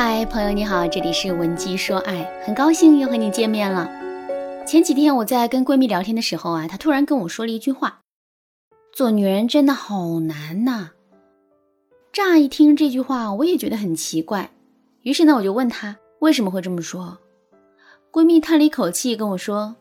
嗨，朋友你好，这里是文姬说爱，很高兴又和你见面了。前几天我在跟闺蜜聊天的时候啊，她突然跟我说了一句话，做女人真的好难呐。乍一听这句话我也觉得很奇怪，于是呢我就问她为什么会这么说。闺蜜叹了一口气跟我说，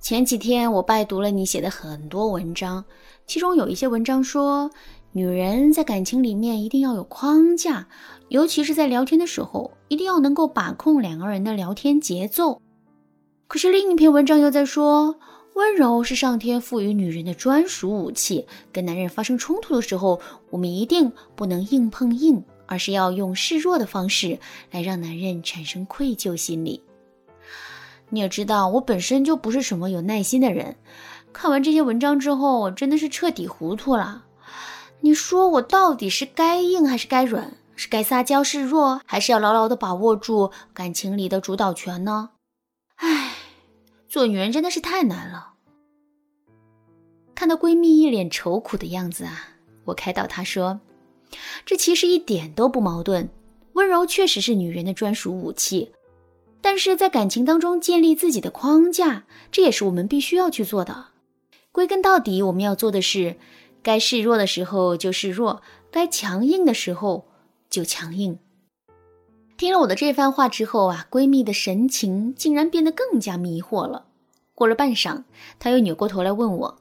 前几天我拜读了你写的很多文章，其中有一些文章说女人在感情里面一定要有框架，尤其是在聊天的时候，一定要能够把控两个人的聊天节奏。可是另一篇文章又在说，温柔是上天赋予女人的专属武器，跟男人发生冲突的时候，我们一定不能硬碰硬，而是要用示弱的方式来让男人产生愧疚心理。你也知道，我本身就不是什么有耐心的人，看完这些文章之后，我真的是彻底糊涂了。你说我到底是该硬还是该软？是该撒娇示弱，还是要牢牢地把握住感情里的主导权呢？唉，做女人真的是太难了。看到闺蜜一脸愁苦的样子啊，我开导她说，这其实一点都不矛盾，温柔确实是女人的专属武器，但是在感情当中建立自己的框架，这也是我们必须要去做的。归根到底，我们要做的是该示弱的时候就示弱，该强硬的时候就强硬。听了我的这番话之后啊，闺蜜的神情竟然变得更加迷惑了。过了半晌，她又扭过头来问我，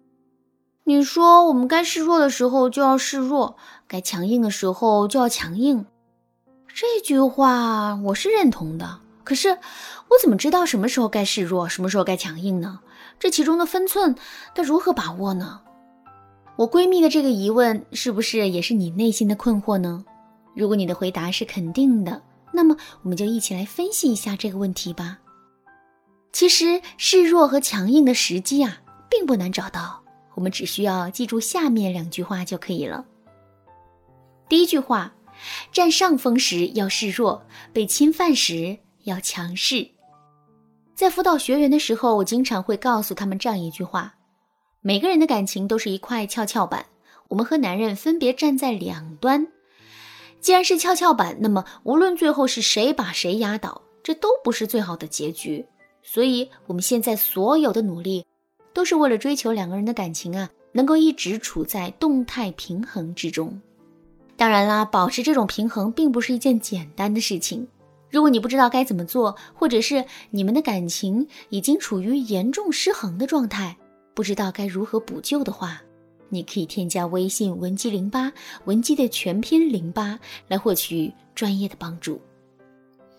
你说我们该示弱的时候就要示弱，该强硬的时候就要强硬，这句话我是认同的，可是我怎么知道什么时候该示弱，什么时候该强硬呢？这其中的分寸该如何把握呢？我闺蜜的这个疑问是不是也是你内心的困惑呢？如果你的回答是肯定的，那么我们就一起来分析一下这个问题吧。其实示弱和强硬的时机啊，并不难找到，我们只需要记住下面2句话就可以了。第一句话，占上风时要示弱，被侵犯时要强势。在辅导学员的时候，我经常会告诉他们这样一句话，每个人的感情都是一块跷跷板，我们和男人分别站在2端。既然是跷跷板，那么无论最后是谁把谁压倒，这都不是最好的结局。所以我们现在所有的努力都是为了追求两个人的感情啊，能够一直处在动态平衡之中。当然啦，保持这种平衡并不是一件简单的事情。如果你不知道该怎么做，或者是你们的感情已经处于严重失衡的状态，不知道该如何补救的话，你可以添加微信文姬08，文姬的全拼08，来获取专业的帮助。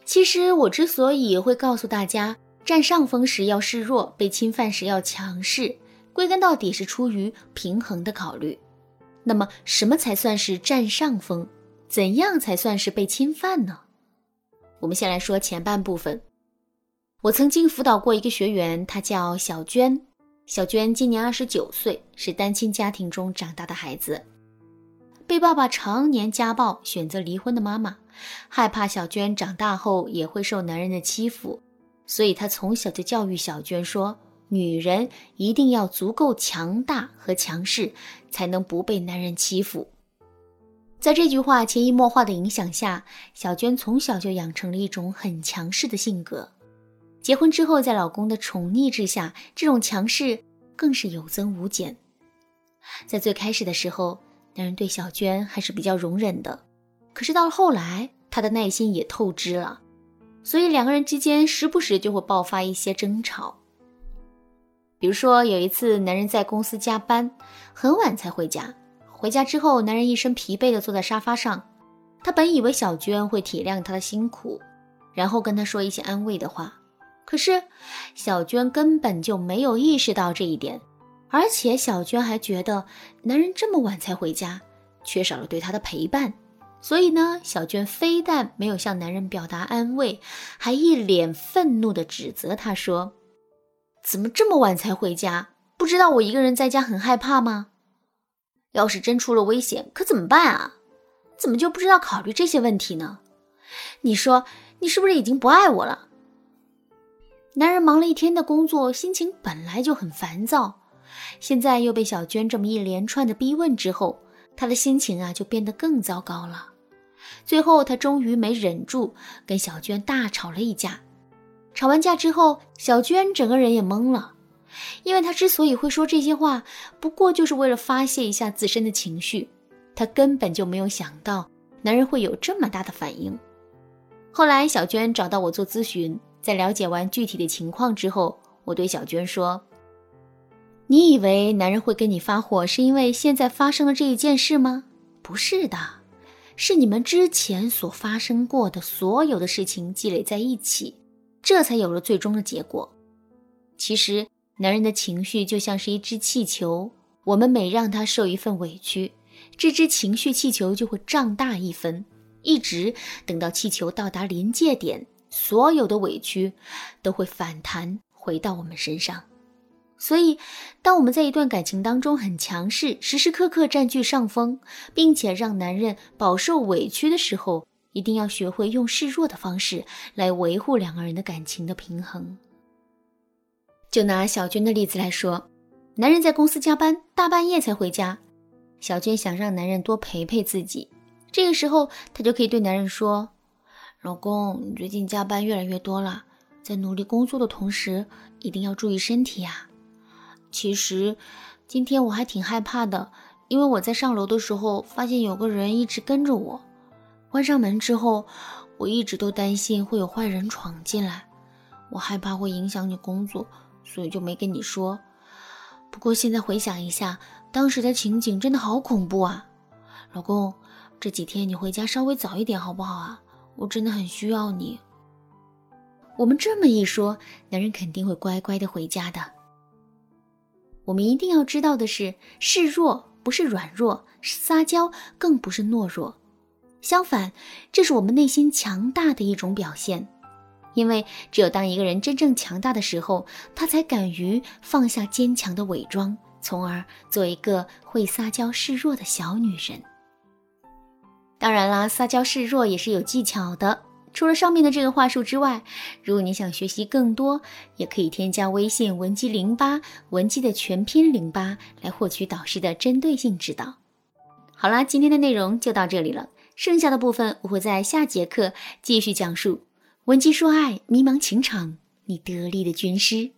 其实我之所以会告诉大家占上风时要示弱，被侵犯时要强势，归根到底是出于平衡的考虑。那么什么才算是占上风？怎样才算是被侵犯呢？我们先来说前半部分。我曾经辅导过一个学员，她叫小娟。小娟今年29岁，是单亲家庭中长大的孩子，被爸爸常年家暴，选择离婚的妈妈害怕小娟长大后也会受男人的欺负，所以她从小就教育小娟说，女人一定要足够强大和强势，才能不被男人欺负。在这句话潜移默化的影响下，小娟从小就养成了一种很强势的性格。结婚之后，在老公的宠溺之下，这种强势更是有增无减。在最开始的时候，男人对小娟还是比较容忍的，可是到了后来，他的耐心也透支了，所以两个人之间时不时就会爆发一些争吵。比如说有一次，男人在公司加班，很晚才回家，回家之后，男人一身疲惫地坐在沙发上，他本以为小娟会体谅他的辛苦，然后跟他说一些安慰的话，可是小娟根本就没有意识到这一点，而且小娟还觉得男人这么晚才回家，缺少了对她的陪伴，所以呢，小娟非但没有向男人表达安慰，还一脸愤怒地指责他说，怎么这么晚才回家？不知道我一个人在家很害怕吗？要是真出了危险可怎么办啊？怎么就不知道考虑这些问题呢？你说你是不是已经不爱我了？男人忙了一天的工作，心情本来就很烦躁，现在又被小娟这么一连串的逼问之后，他的心情啊就变得更糟糕了。最后他终于没忍住，跟小娟大吵了一架。吵完架之后，小娟整个人也懵了，因为她之所以会说这些话，不过就是为了发泄一下自身的情绪，她根本就没有想到男人会有这么大的反应。后来小娟找到我做咨询，在了解完具体的情况之后，我对小娟说，你以为男人会跟你发火是因为现在发生了这一件事吗？不是的，是你们之前所发生过的所有的事情积累在一起，这才有了最终的结果。其实男人的情绪就像是一只气球，我们每让他受一份委屈，这只情绪气球就会胀大一分，一直等到气球到达临界点，所有的委屈都会反弹回到我们身上。所以当我们在一段感情当中很强势，时时刻刻占据上风，并且让男人饱受委屈的时候，一定要学会用示弱的方式来维护两个人的感情的平衡。就拿小娟的例子来说，男人在公司加班，大半夜才回家，小娟想让男人多陪陪自己，这个时候她就可以对男人说，老公，你最近加班越来越多了，在努力工作的同时一定要注意身体啊。其实今天我还挺害怕的，因为我在上楼的时候发现有个人一直跟着我，关上门之后我一直都担心会有坏人闯进来，我害怕会影响你工作，所以就没跟你说。不过现在回想一下，当时的情景真的好恐怖啊。老公，这几天你回家稍微早一点好不好啊？我真的很需要你。我们这么一说，男人肯定会乖乖的回家的。我们一定要知道的是，示弱不是软弱，撒娇更不是懦弱，相反，这是我们内心强大的一种表现。因为只有当一个人真正强大的时候，他才敢于放下坚强的伪装，从而做一个会撒娇示弱的小女人。当然啦，撒娇示弱也是有技巧的。除了上面的这个话术之外，如果你想学习更多，也可以添加微信文姬08，文姬的全拼08，来获取导师的针对性指导。好啦，今天的内容就到这里了，剩下的部分我会在下节课继续讲述。文姬说爱，迷茫情场，你得力的军师。